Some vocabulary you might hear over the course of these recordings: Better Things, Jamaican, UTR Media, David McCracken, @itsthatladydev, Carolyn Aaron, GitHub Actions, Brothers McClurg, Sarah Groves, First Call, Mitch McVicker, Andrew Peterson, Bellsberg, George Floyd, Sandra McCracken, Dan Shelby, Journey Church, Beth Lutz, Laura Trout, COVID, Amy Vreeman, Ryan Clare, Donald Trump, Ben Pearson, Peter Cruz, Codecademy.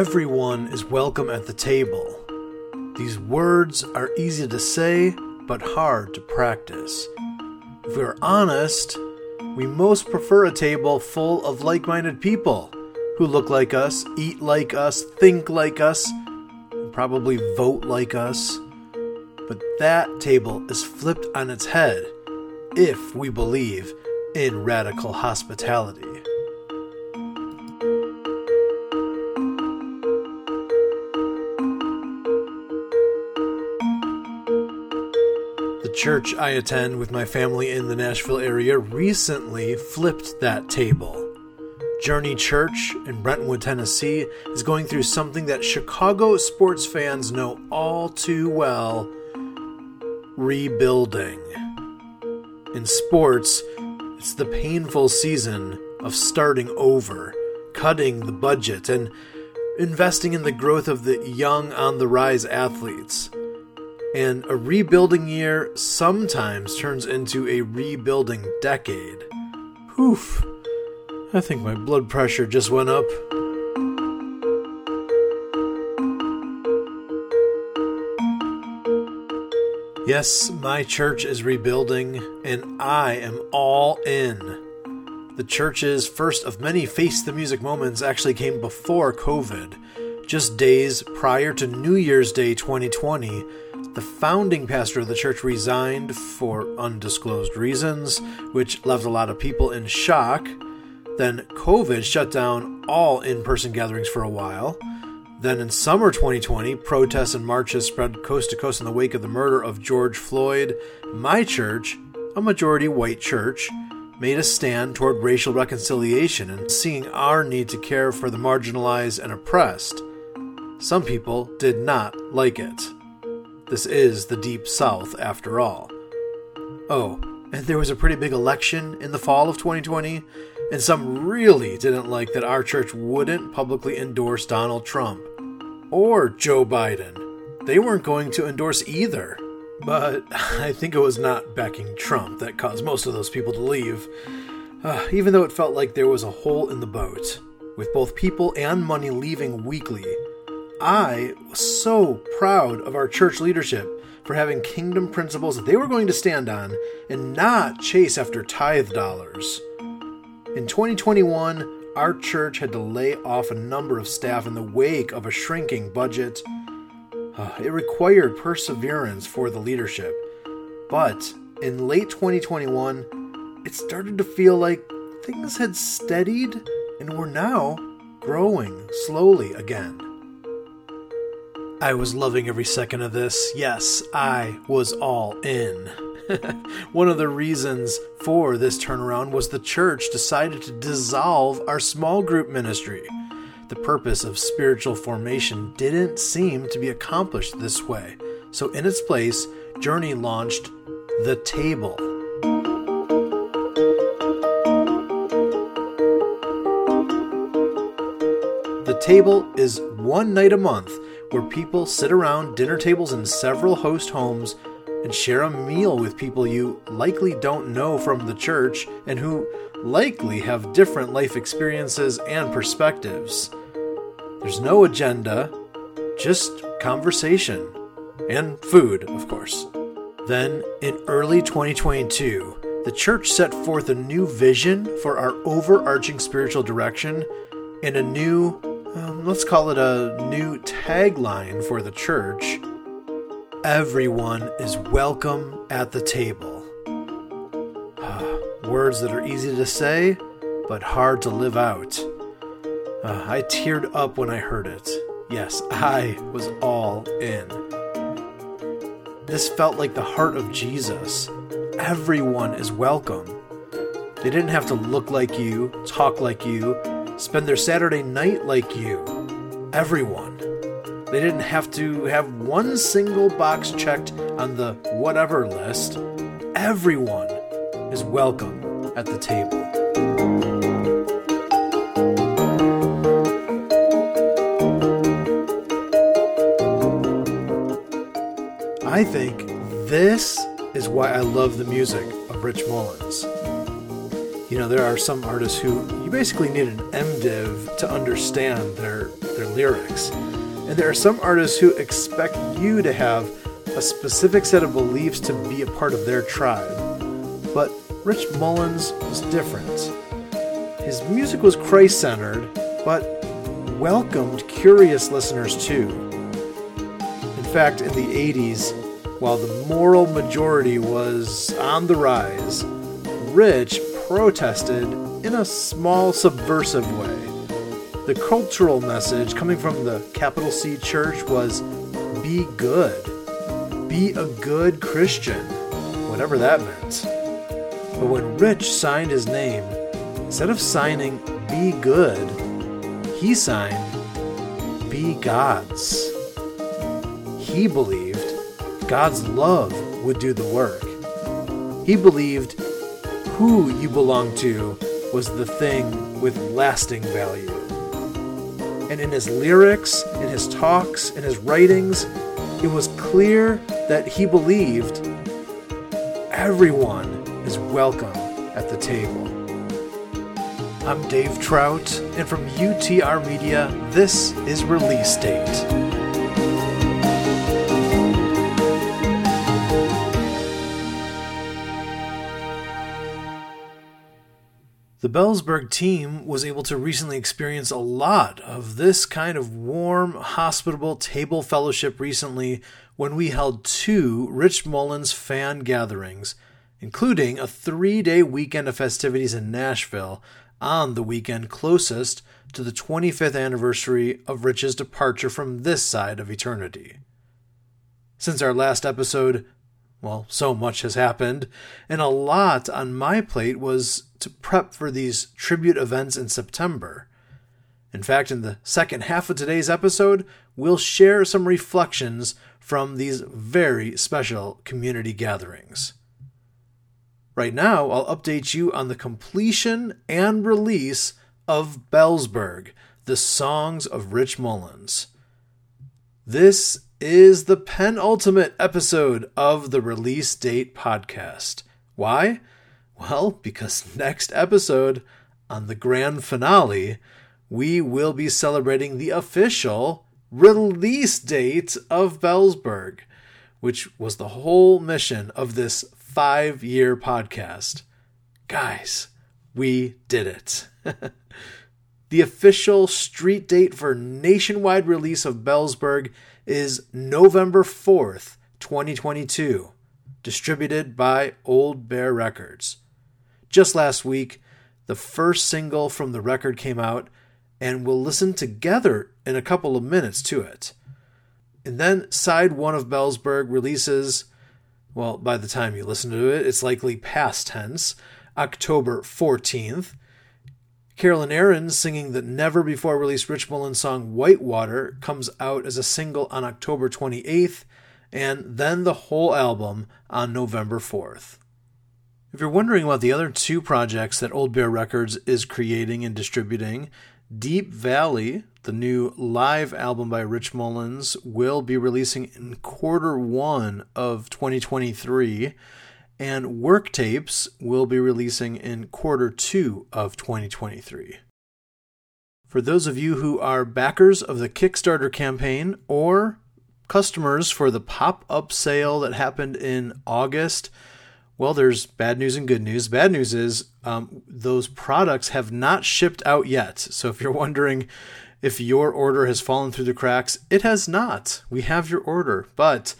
Everyone is welcome at the table. These words are easy to say, but hard to practice. If we are honest, we most prefer a table full of like-minded people who look like us, eat like us, think like us, and probably vote like us. But that table is flipped on its head if we believe in radical hospitality. The church I attend with my family in the Nashville area recently flipped that table. Journey Church in Brentwood, Tennessee is going through something that Chicago sports fans know all too well: rebuilding. In sports, it's the painful season of starting over, cutting the budget, and investing in the growth of the young on-the-rise athletes. And a rebuilding year sometimes turns into a rebuilding decade. Oof, I think my blood pressure just went up. Yes, my church is rebuilding, and I am all in. The church's first of many Face the Music moments actually came before COVID. Just days prior to New Year's Day 2020, the founding pastor of the church resigned for undisclosed reasons, which left a lot of people in shock. Then COVID shut down all in-person gatherings for a while. Then in summer 2020, protests and marches spread coast to coast in the wake of the murder of George Floyd. My church, a majority white church, made a stand toward racial reconciliation and seeing our need to care for the marginalized and oppressed. Some people did not like it. This is the Deep South, after all. Oh, and there was a pretty big election in the fall of 2020. And some really didn't like that our church wouldn't publicly endorse Donald Trump or Joe Biden. They weren't going to endorse either. But I think it was not backing Trump that caused most of those people to leave, even though it felt like there was a hole in the boat, with both people and money leaving weekly. I was so proud of our church leadership for having kingdom principles that they were going to stand on and not chase after tithe dollars. In 2021, our church had to lay off a number of staff in the wake of a shrinking budget. It required perseverance for the leadership. But in late 2021, it started to feel like things had steadied and were now growing slowly again. I was loving every second of this. Yes, I was all in. One of the reasons for this turnaround was the church decided to dissolve our small group ministry. The purpose of spiritual formation didn't seem to be accomplished this way. So in its place, Journey launched The Table. The Table is one night a month where people sit around dinner tables in several host homes and share a meal with people you likely don't know from the church and who likely have different life experiences and perspectives. There's no agenda, just conversation. And food, of course. Then, in early 2022, the church set forth a new vision for our overarching spiritual direction and a new, let's call it a new tagline for the church: everyone is welcome at the table. Words that are easy to say, but hard to live out. I teared up when I heard it. Yes, I was all in. This felt like the heart of Jesus. Everyone is welcome. They didn't have to look like you, talk like you, spend their Saturday night like you. Everyone. They didn't have to have one single box checked on the whatever list. Everyone is welcome at the table. I think this is why I love the music of Rich Mullins. There are some artists who you basically need an MDiv to understand their their lyrics. And there are some artists who expect you to have a specific set of beliefs to be a part of their tribe. But Rich Mullins was different. His music was Christ-centered, but welcomed curious listeners too. In fact, in the 80s, while the moral majority was on the rise, Rich protested in a small, subversive way. The cultural message coming from the capital C church was, be good. Be a good Christian, whatever that meant. But when Rich signed his name, instead of signing Be Good, he signed Be God's. He believed God's love would do the work. He believed who you belong to was the thing with lasting value. And in his lyrics, in his talks, in his writings, it was clear that he believed everyone is welcome at the table. I'm Dave Trout, and from UTR Media, this is Release Date. The Bellsberg team was able to recently experience a lot of this kind of warm, hospitable table fellowship recently when we held 2 Rich Mullins fan gatherings, including a 3-day weekend of festivities in Nashville on the weekend closest to the 25th anniversary of Rich's departure from this side of eternity. Since our last episode, well, so much has happened, and a lot on my plate was to prep for these tribute events in September. In fact, in the second half of today's episode, we'll share some reflections from these very special community gatherings. Right now, I'll update you on the completion and release of Bellsberg, the Songs of Rich Mullins. This is the penultimate episode of the Release Date podcast. Why? Well, because next episode, on the grand finale, we will be celebrating the official release date of Bellsberg, which was the whole mission of this 5-year podcast. Guys, we did it. The official street date for nationwide release of Bellsberg is November 4th, 2022, distributed by Old Bear Records. Just last week, the first single from the record came out, and we'll listen together in a couple of minutes to it. And then side one of Bellsberg releases, well, by the time you listen to it, it's likely past tense, October 14th. Carolyn Aaron singing the never-before-released Rich Mullins song Whitewater comes out as a single on October 28th, and then the whole album on November 4th. If you're wondering about the other 2 projects that Old Bear Records is creating and distributing, Deep Valley, the new live album by Rich Mullins, will be releasing in Q1 of 2023, and Work Tapes will be releasing in Q2 of 2023. For those of you who are backers of the Kickstarter campaign or customers for the pop-up sale that happened in August, well, there's bad news and good news. Bad news is those products have not shipped out yet. So if you're wondering if your order has fallen through the cracks, it has not. We have your order, but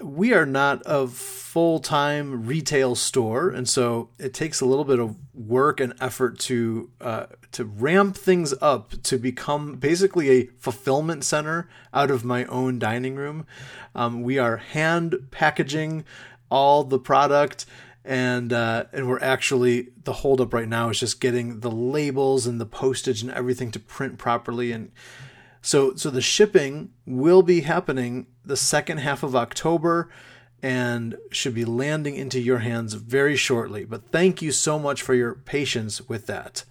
we are not a full-time retail store, and so it takes a little bit of work and effort to ramp things up to become basically a fulfillment center out of my own dining room. We are hand packaging all the product, and we're actually, the holdup right now is just getting the labels and the postage and everything to print properly, and So the shipping will be happening the second half of October and should be landing into your hands very shortly. But thank you so much for your patience with that.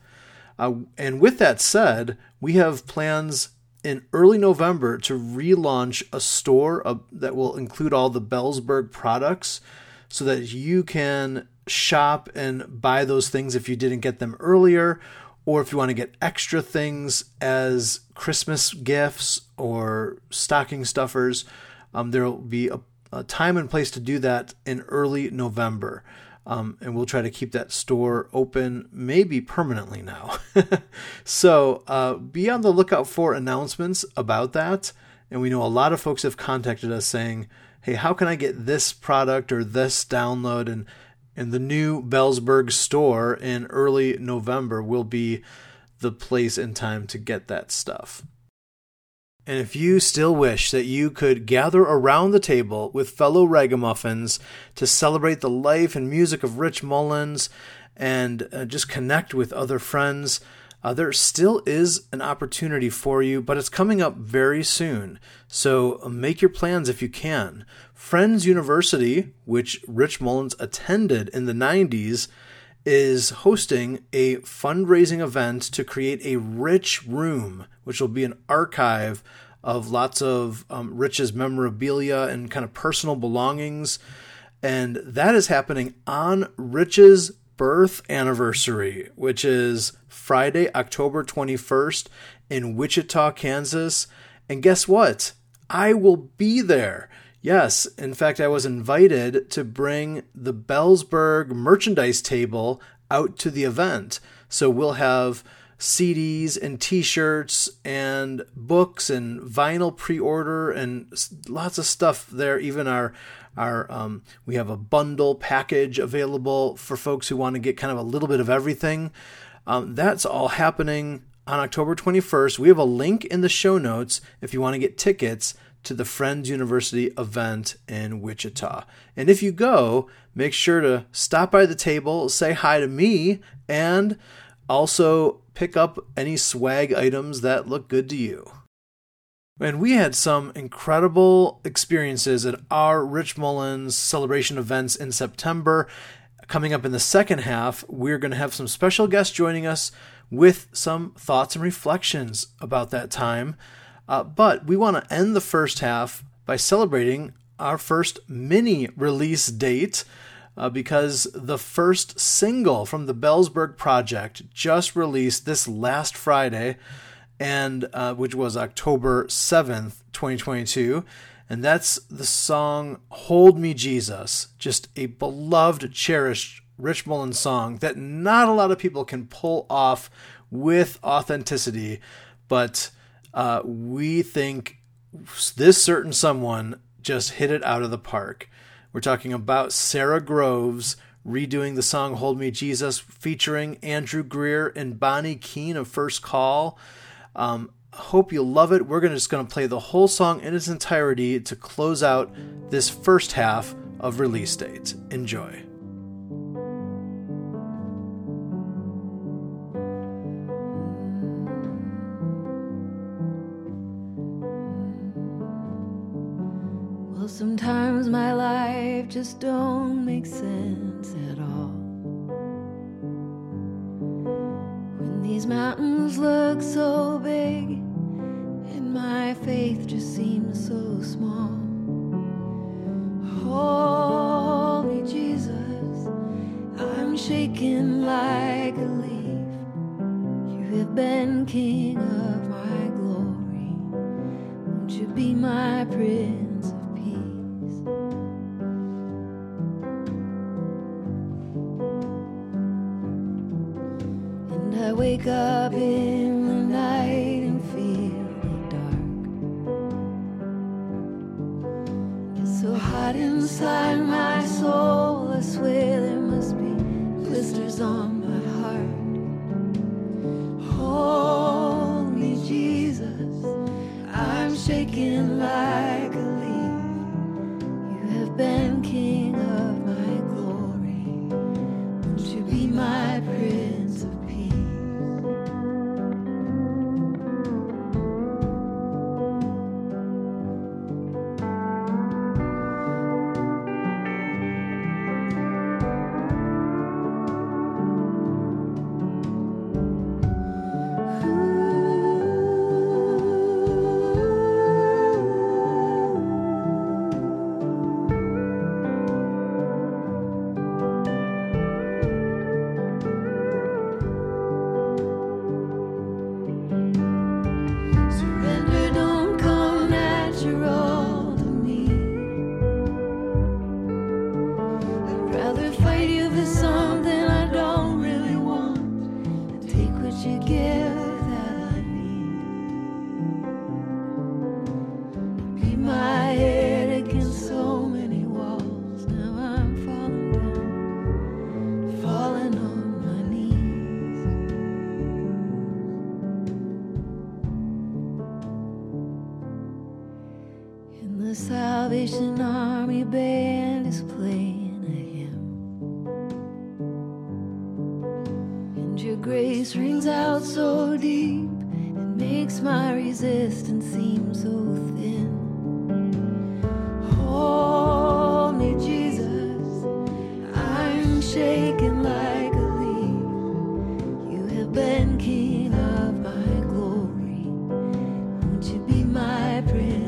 And with that said, we have plans in early November to relaunch a store that will include all the Bellsberg products so that you can shop and buy those things if you didn't get them earlier, or if you want to get extra things as Christmas gifts or stocking stuffers, there will be a time and place to do that in early November. And we'll try to keep that store open maybe permanently now. So be on the lookout for announcements about that. And we know a lot of folks have contacted us saying, hey, how can I get this product or this download? And the new Bellsberg store in early November will be the place and time to get that stuff. And if you still wish that you could gather around the table with fellow ragamuffins to celebrate the life and music of Rich Mullins and just connect with other friends, there still is an opportunity for you, but it's coming up very soon. So make your plans if you can. Friends University, which Rich Mullins attended in the 90s, is hosting a fundraising event to create a Rich Room, which will be an archive of lots of Rich's memorabilia and kind of personal belongings. And that is happening on Rich's birth anniversary, which is Friday, October 21st in Wichita, Kansas. And guess what? I will be there. Yes, in fact, I was invited to bring the Bellsberg merchandise table out to the event. So we'll have CDs and t-shirts and books and vinyl pre-order and lots of stuff there. Even our we have a bundle package available for folks who want to get kind of a little bit of everything. That's all happening on October 21st. We have a link in the show notes if you want to get tickets to the Friends University event in Wichita. And if you go, make sure to stop by the table, say hi to me, and also pick up any swag items that look good to you. And we had some incredible experiences at our Rich Mullins celebration events in September. Coming up in the second half, we're going to have some special guests joining us with some thoughts and reflections about that time. But we want to end the first half by celebrating our first mini release date because the first single from the Bellsberg Project just released this last Friday, and which was October 7th, 2022. And that's the song Hold Me Jesus, just a beloved, cherished Rich Mullins song that not a lot of people can pull off with authenticity, but we think this certain someone just hit it out of the park. We're talking about Sarah Groves redoing the song Hold Me Jesus, featuring Andrew Greer and Bonnie Keen of First Call. Hope you'll love it. We're just going to play the whole song in its entirety to close out this first half of Release Date. Enjoy. Sometimes my life just don't make sense at all. When these mountains look so big and my faith just seems so small. Holy Jesus, I'm shaking like a leaf. You have been King of my glory. Won't you be my Prince? I wake up in the night and feel dark. It's so hot inside my soul, I swear there must be blisters on my heart. Hold me, Jesus, I'm shaking like a leaf. You have been King of my glory. Won't you be my Prince? band is playing a hymn, and your grace rings out so deep, it makes my resistance seem so thin. Hold me, Jesus, I'm shaking like a leaf. You have been king of my glory, won't you be my prince?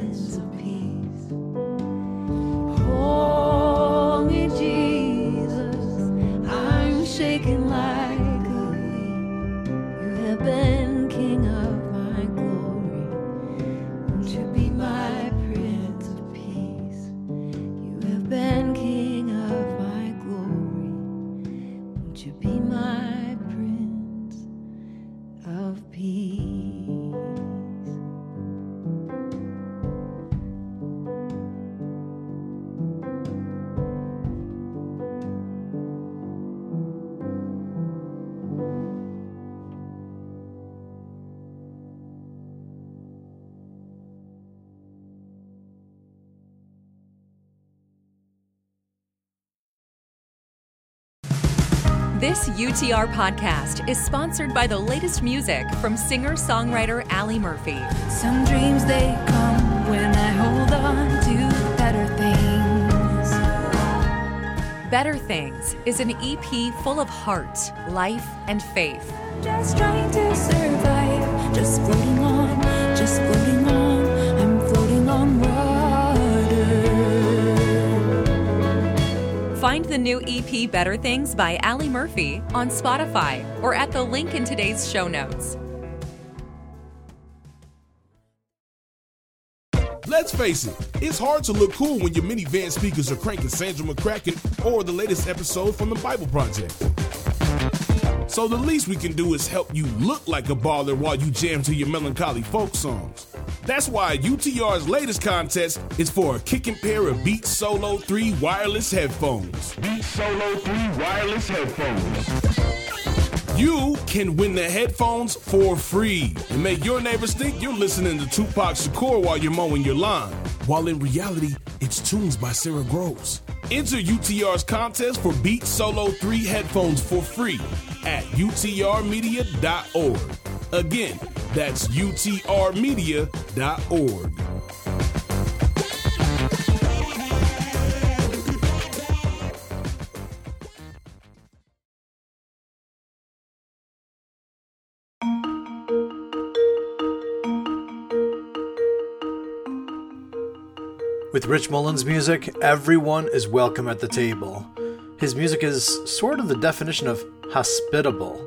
This UTR podcast is sponsored by the latest music from singer-songwriter Allie Murphy. Some dreams, they come when I hold on to better things. Better Things is an EP full of heart, life, and faith. Just trying to survive, just floating on, I'm floating on water. Find the new EP Better Things by Allie Murphy on Spotify or at the link in today's show notes. Let's face it, it's hard to look cool when your minivan speakers are cranking Sandra McCracken or the latest episode from the Bible Project. So the least we can do is help you look like a baller while you jam to your melancholy folk songs. That's why UTR's latest contest is for a kicking pair of Beats Solo 3 wireless headphones. Beats Solo 3 wireless headphones. You can win the headphones for free and make your neighbors think you're listening to Tupac Shakur while you're mowing your lawn, while in reality, it's tunes by Sarah Groves. Enter UTR's contest for Beats Solo 3 headphones for free at utrmedia.org. Again, that's utrmedia.org. With Rich Mullins' music, everyone is welcome at the table. His music is sort of the definition of hospitable.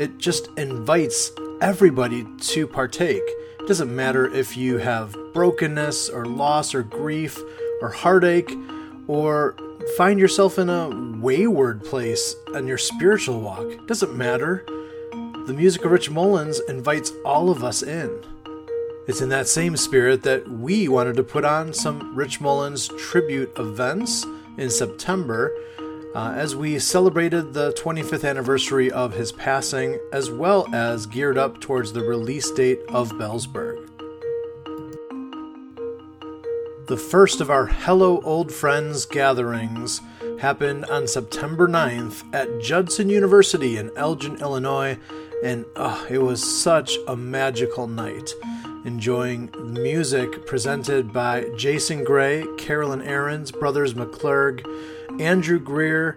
It just invites everybody to partake. It doesn't matter if you have brokenness or loss or grief or heartache, or find yourself in a wayward place on your spiritual walk. It doesn't matter. The music of Rich Mullins invites all of us in. It's in that same spirit that we wanted to put on some Rich Mullins tribute events in September, as we celebrated the 25th anniversary of his passing, as well as geared up towards the release date of Bellsberg. The first of our Hello Old Friends gatherings happened on September 9th at Judson University in Elgin, Illinois, and it was such a magical night. Enjoying music presented by Jason Gray, Carolyn Aaron, Brothers McClurg, Andrew Greer,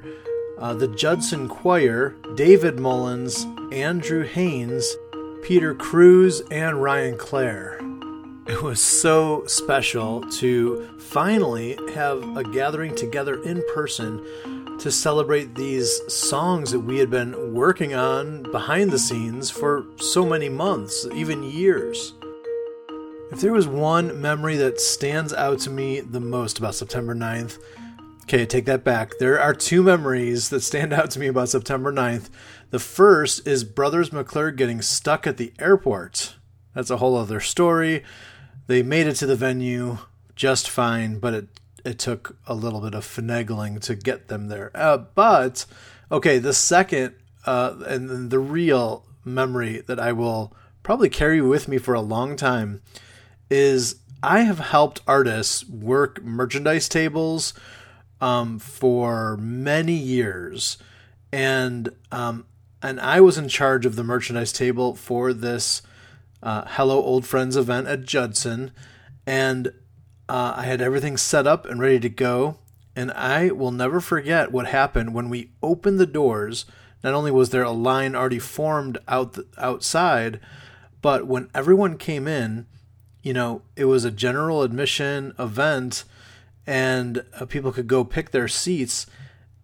the Judson Choir, David Mullins, Andrew Haynes, Peter Cruz, and Ryan Clare. It was so special to finally have a gathering together in person to celebrate these songs that we had been working on behind the scenes for so many months, even years. If there was one memory that stands out to me the most about September 9th, okay, take that back. There are two memories that stand out to me about September 9th. The first is Brothers McClurg getting stuck at the airport. That's a whole other story. They made it to the venue just fine, but it took a little bit of finagling to get them there. But, okay, the second and the real memory that I will probably carry with me for a long time is I have helped artists work merchandise tables for many years, and I was in charge of the merchandise table for this Hello Old Friends event at Judson, and I had everything set up and ready to go. And I will never forget what happened when we opened the doors. Not only was there a line already formed outside, but when everyone came in, you know, it was a general admission event, and people could go pick their seats,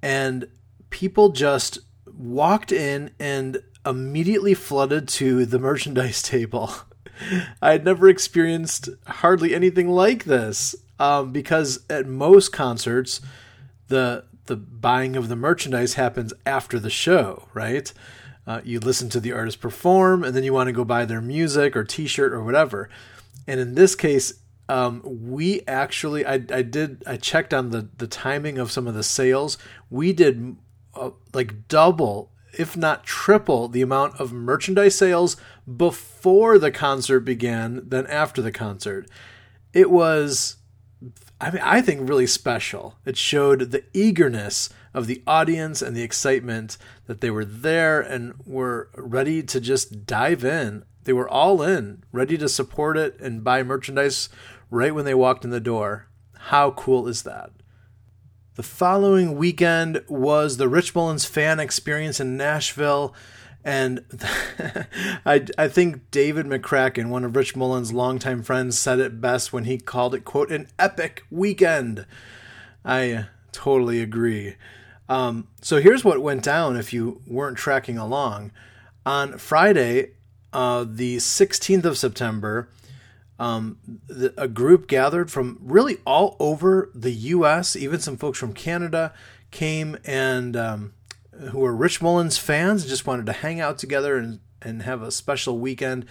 and people just walked in and immediately flooded to the merchandise table. I had never experienced hardly anything like this, because at most concerts, the buying of the merchandise happens after the show, right? You listen to the artist perform, and then you want to go buy their music or T-shirt or whatever. And in this case, we actually, I checked on the timing of some of the sales. We did like double, if not triple, the amount of merchandise sales before the concert began than after the concert. It was, I mean, I think really special. It showed the eagerness of the audience and the excitement that they were there and were ready to just dive in. They were all in, ready to support it and buy merchandise right when they walked in the door. How cool is that? The following weekend was the Rich Mullins fan experience in Nashville. And I think David McCracken, one of Rich Mullins' longtime friends, said it best when he called it, quote, an epic weekend. I totally agree. So here's what went down if you weren't tracking along. On Friday, the 16th of September, a group gathered from really all over the U.S., even some folks from Canada came and who were Rich Mullins fans, just wanted to hang out together and have a special weekend.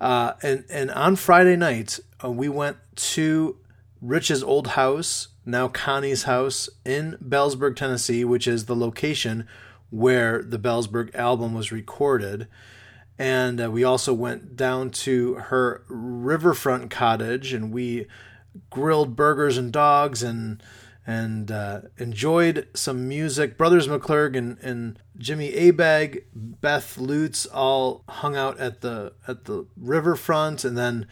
And on Friday night, we went to Rich's old house, now Connie's house, in Bellsberg, Tennessee, which is the location where the Bellsberg album was recorded. And we also went down to her riverfront cottage, and we grilled burgers and dogs and enjoyed some music. Brothers McClurg and Jimmy Abeg, Beth Lutz all hung out at the riverfront, and then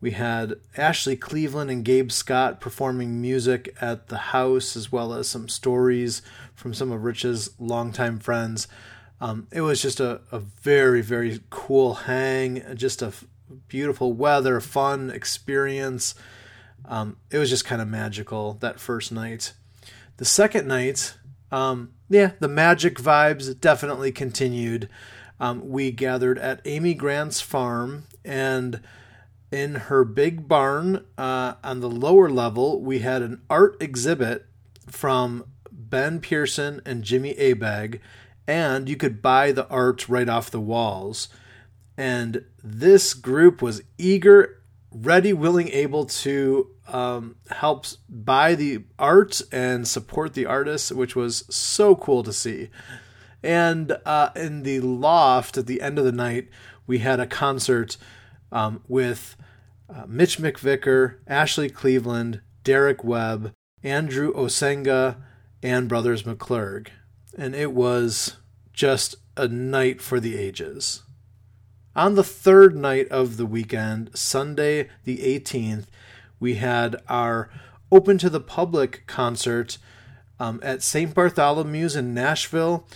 we had Ashley Cleveland and Gabe Scott performing music at the house, as well as some stories from some of Rich's longtime friends. It was just a very, very cool hang, just a beautiful weather, fun experience. It was just kind of magical that first night. The second night, the magic vibes definitely continued. We gathered at Amy Grant's farm, and in her big barn on the lower level, we had an art exhibit from Ben Pearson and Jimmy Abeg, and you could buy the art right off the walls. And this group was eager, ready, willing, able to help buy the art and support the artists, which was so cool to see. And in the loft at the end of the night, we had a concert with Mitch McVicker, Ashley Cleveland, Derek Webb, Andrew Osenga, and Brothers McClurg. And it was just a night for the ages. On the third night of the weekend, Sunday the 18th, we had our Open to the Public concert at St. Bartholomew's in Nashville,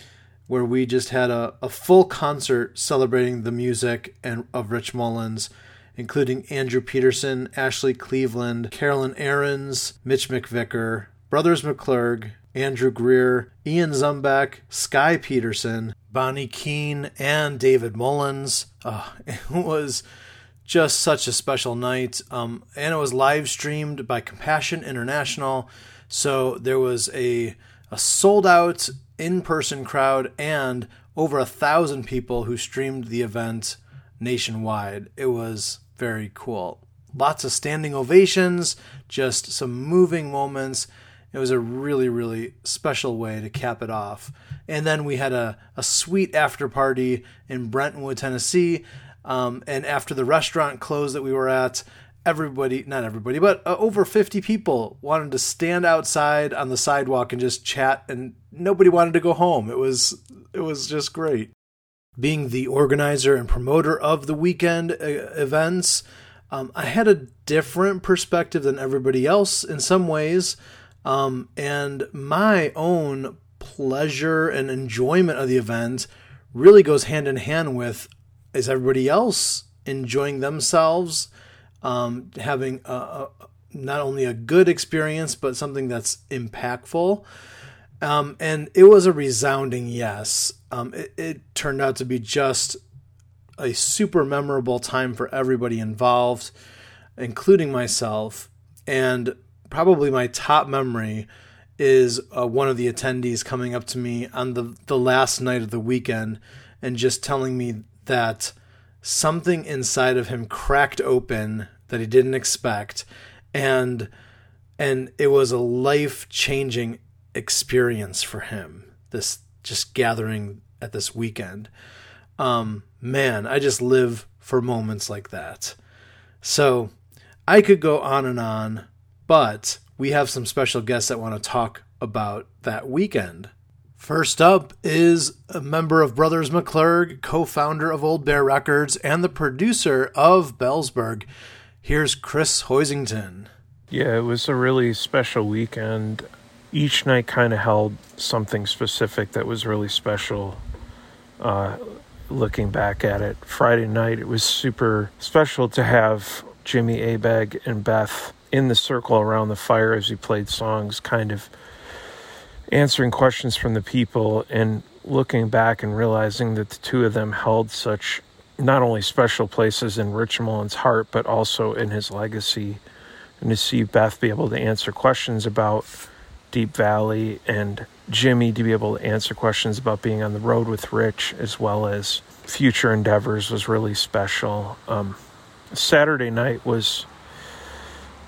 where we just had a full concert celebrating the music of Rich Mullins, including Andrew Peterson, Ashley Cleveland, Carolyn Aaron, Mitch McVicker, Brothers McClurg, Andrew Greer, Ian Zumbeck, Sky Peterson, Bonnie Keen, and David Mullins. It was just such a special night. And it was live streamed by Compassion International. So there was a sold out in-person crowd and over 1,000 people who streamed the event nationwide. It was very cool. Lots of standing ovations, just some moving moments. It was a really, really special way to cap it off. And then we had a sweet after party in Brentwood, Tennessee. And after the restaurant closed that we were at, everybody, not everybody, but over 50 people wanted to stand outside on the sidewalk and just chat, and nobody wanted to go home. It was just great. Being the organizer and promoter of the weekend events, I had a different perspective than everybody else in some ways, and my own pleasure and enjoyment of the event really goes hand in hand with, is everybody else enjoying themselves, having not only a good experience, but something that's impactful. And it was a resounding yes. It turned out to be just a super memorable time for everybody involved, including myself. And probably my top memory is one of the attendees coming up to me on the last night of the weekend and just telling me that something inside of him cracked open that he didn't expect. And it was a life-changing experience for him, this just gathering at this weekend. Man, I just live for moments like that. So I could go on and on, but we have some special guests that want to talk about that weekend. First up is a member of Brothers McClurg, co-founder of Old Bear Records, and the producer of Bellsberg. Here's Chris Hoisington. Yeah, it was a really special weekend. Each night kind of held something specific that was really special. Looking back at it, Friday night, it was super special to have Jimmy Abeg and Beth in the circle around the fire as we played songs, kind of answering questions from the people, and looking back and realizing that the two of them held such not only special places in Rich Mullins' heart, but also in his legacy. And to see Beth be able to answer questions about Deep Valley, and Jimmy to be able to answer questions about being on the road with Rich, as well as future endeavors, was really special. Saturday night was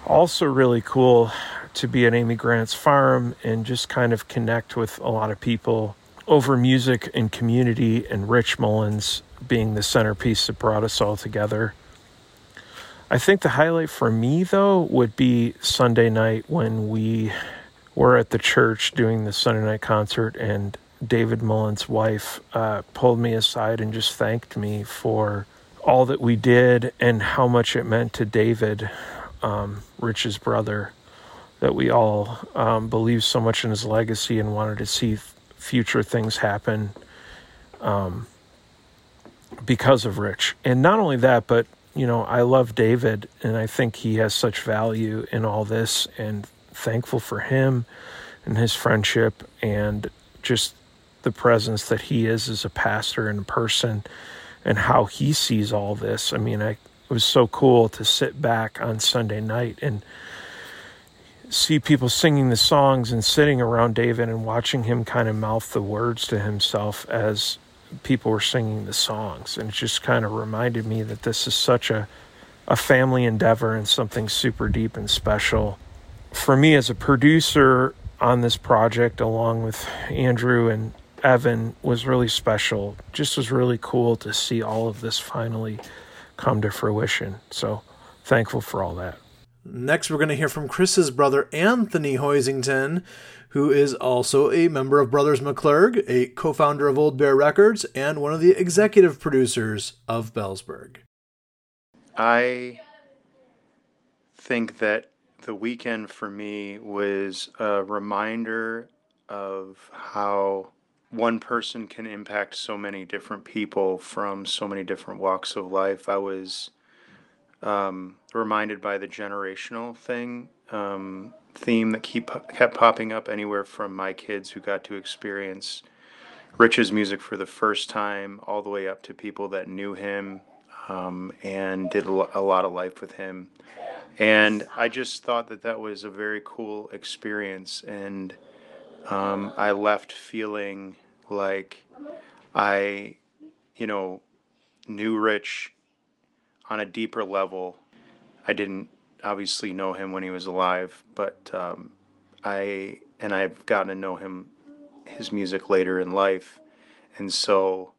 also really cool to be at Amy Grant's farm and just kind of connect with a lot of people over music and community, and Rich Mullins being the centerpiece that brought us all together. I think the highlight for me, though, would be Sunday night when we were at the church doing the Sunday night concert, and David Mullins' wife pulled me aside and just thanked me for all that we did and how much it meant to David, Rich's brother, that we all believed so much in his legacy and wanted to see future things happen because of Rich. And not only that, but, you know, I love David, and I think he has such value in all this, and thankful for him and his friendship and just the presence that he is as a pastor and a person and how he sees all this. I mean, it was so cool to sit back on Sunday night and see people singing the songs and sitting around David and watching him kind of mouth the words to himself as people were singing the songs. And it just kind of reminded me that this is such a family endeavor and something super deep and special. For me as a producer on this project, along with Andrew and Evan, was really special. Just was really cool to see all of this finally come to fruition. So thankful for all that. Next, we're going to hear from Chris's brother, Anthony Hoisington, who is also a member of Brothers McClurg, a co-founder of Old Bear Records, and one of the executive producers of Bellsberg. I think that the weekend for me was a reminder of how one person can impact so many different people from so many different walks of life. I was reminded by the generational thing, theme that kept popping up, anywhere from my kids who got to experience Rich's music for the first time, all the way up to people that knew him and did a lot of life with him. And I just thought that that was a very cool experience, and I left feeling like I, you know, knew Rich on a deeper level. I didn't obviously know him when he was alive, but I've gotten to know him, his music later in life, and so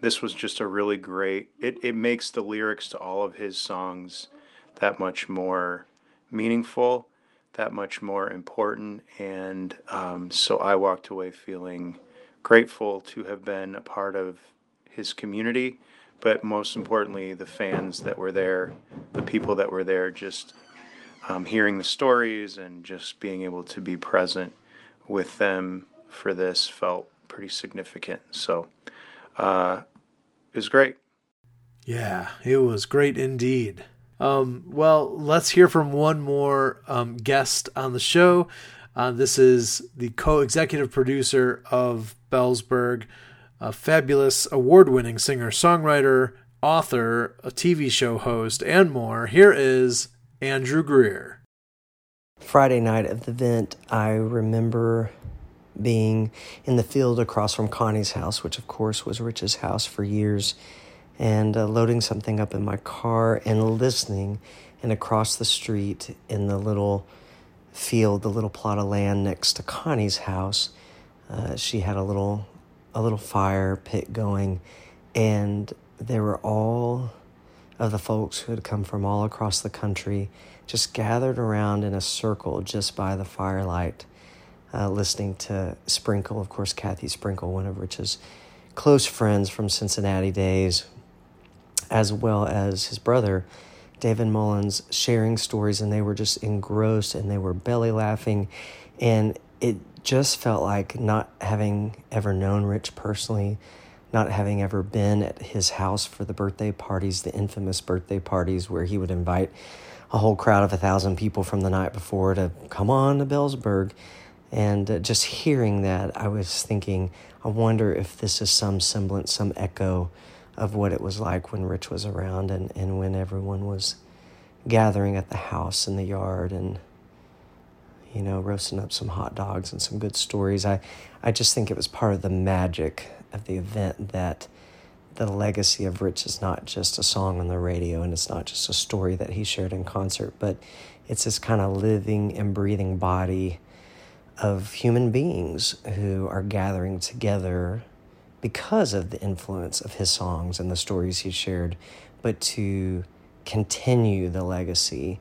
this was just a really great. It makes the lyrics to all of his songs that much more meaningful, that much more important. And so I walked away feeling grateful to have been a part of his community, but most importantly, the fans that were there, the people that were there, just hearing the stories and just being able to be present with them for this felt pretty significant. So it was great. Yeah, it was great indeed. Well, let's hear from one more guest on the show. This is the co-executive producer of Bellsberg, a fabulous award-winning singer, songwriter, author, a TV show host, and more. Here is Andrew Greer. Friday night at the event, I remember being in the field across from Connie's house, which of course was Rich's house for years, and loading something up in my car and listening, and across the street in the little field, the little plot of land next to Connie's house, she had a little fire pit going, and there were all of the folks who had come from all across the country just gathered around in a circle just by the firelight, listening to Sprinkle, of course, Kathy Sprinkle, one of Rich's close friends from Cincinnati days, as well as his brother, David Mullins, sharing stories, and they were just engrossed, and they were belly laughing, and it just felt like, not having ever known Rich personally, not having ever been at his house for the birthday parties, the infamous birthday parties where he would invite a whole crowd of 1,000 people from the night before to come on to Bellsberg. And just hearing that, I was thinking, I wonder if this is some semblance, some echo of what it was like when Rich was around, and when everyone was gathering at the house in the yard and, you know, roasting up some hot dogs and some good stories. I just think it was part of the magic of the event, that the legacy of Rich is not just a song on the radio, and it's not just a story that he shared in concert, but it's this kind of living and breathing body of human beings who are gathering together because of the influence of his songs and the stories he shared, but to continue the legacy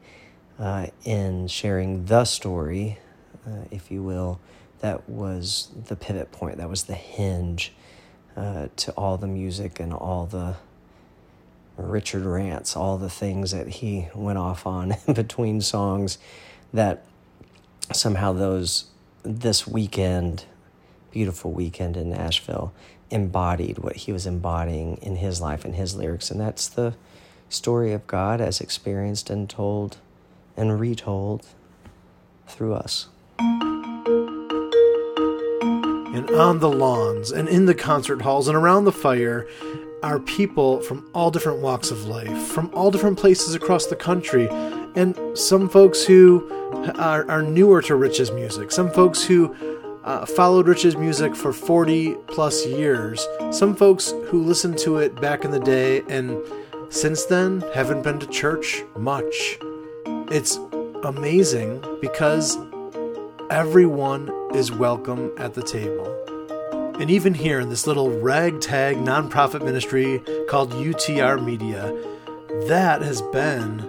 in sharing the story, if you will, that was the pivot point, that was the hinge to all the music and all the Richard rants, all the things that he went off on between songs, that somehow those, this weekend, beautiful weekend in Nashville, embodied what he was embodying in his life and his lyrics. And that's the story of God as experienced and told and retold through us. And on the lawns and in the concert halls and around the fire are people from all different walks of life, from all different places across the country, and some folks who are newer to Rich's music, some folks who followed Rich's music for 40 plus years, some folks who listened to it back in the day and since then haven't been to church much. It's amazing because everyone is welcome at the table. And even here in this little ragtag nonprofit ministry called UTR Media, that has been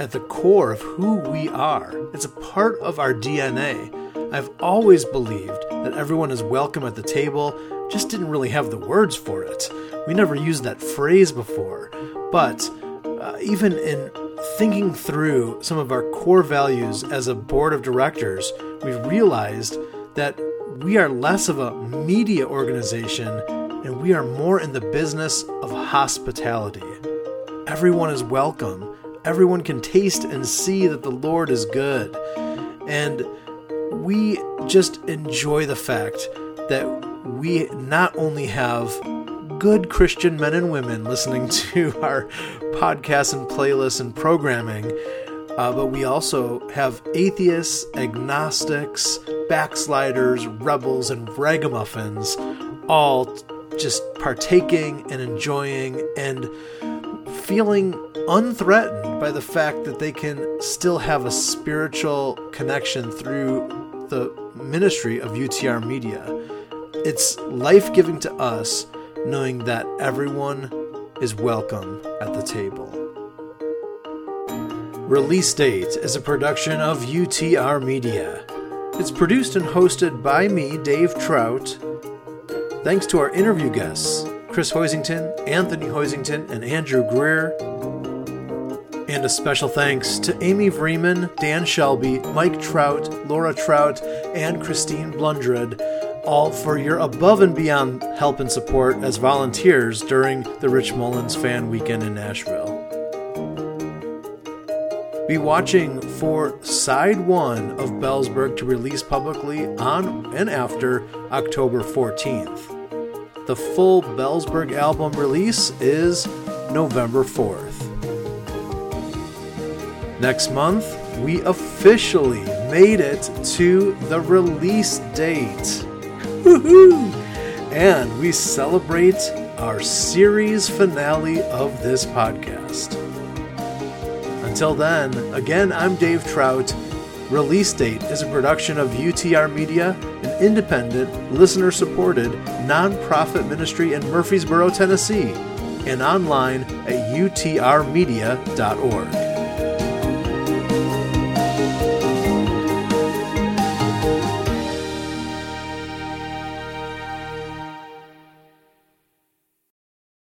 at the core of who we are. It's a part of our DNA. I've always believed that everyone is welcome at the table, just didn't really have the words for it. We never used that phrase before. But even in thinking through some of our core values as a board of directors, we've realized that we are less of a media organization and we are more in the business of hospitality. Everyone is welcome. Everyone can taste and see that the Lord is good. And we just enjoy the fact that we not only have good Christian men and women listening to our podcasts and playlists and programming, but we also have atheists, agnostics, backsliders, rebels, and ragamuffins all just partaking and enjoying and feeling unthreatened by the fact that they can still have a spiritual connection through the ministry of UTR Media. It's life-giving to us knowing that everyone is welcome at the table. Release Date is a production of UTR Media. It's produced and hosted by me, Dave Trout. Thanks to our interview guests, Chris Hoisington, Anthony Hoisington, and Andrew Greer. And a special thanks to Amy Vreeman, Dan Shelby, Mike Trout, Laura Trout, and Christine Blundred, all for your above and beyond help and support as volunteers during the Rich Mullins Fan Weekend in Nashville. Be watching for Side 1 of Bellsberg to release publicly on and after October 14th. The full Bellsberg album release is November 4th. Next month, we officially made it to the release date. Woohoo! And we celebrate our series finale of this podcast. Until then, again, I'm Dave Trout. Release Date is a production of UTR Media, an independent, listener-supported, nonprofit ministry in Murfreesboro, Tennessee, and online at utrmedia.org.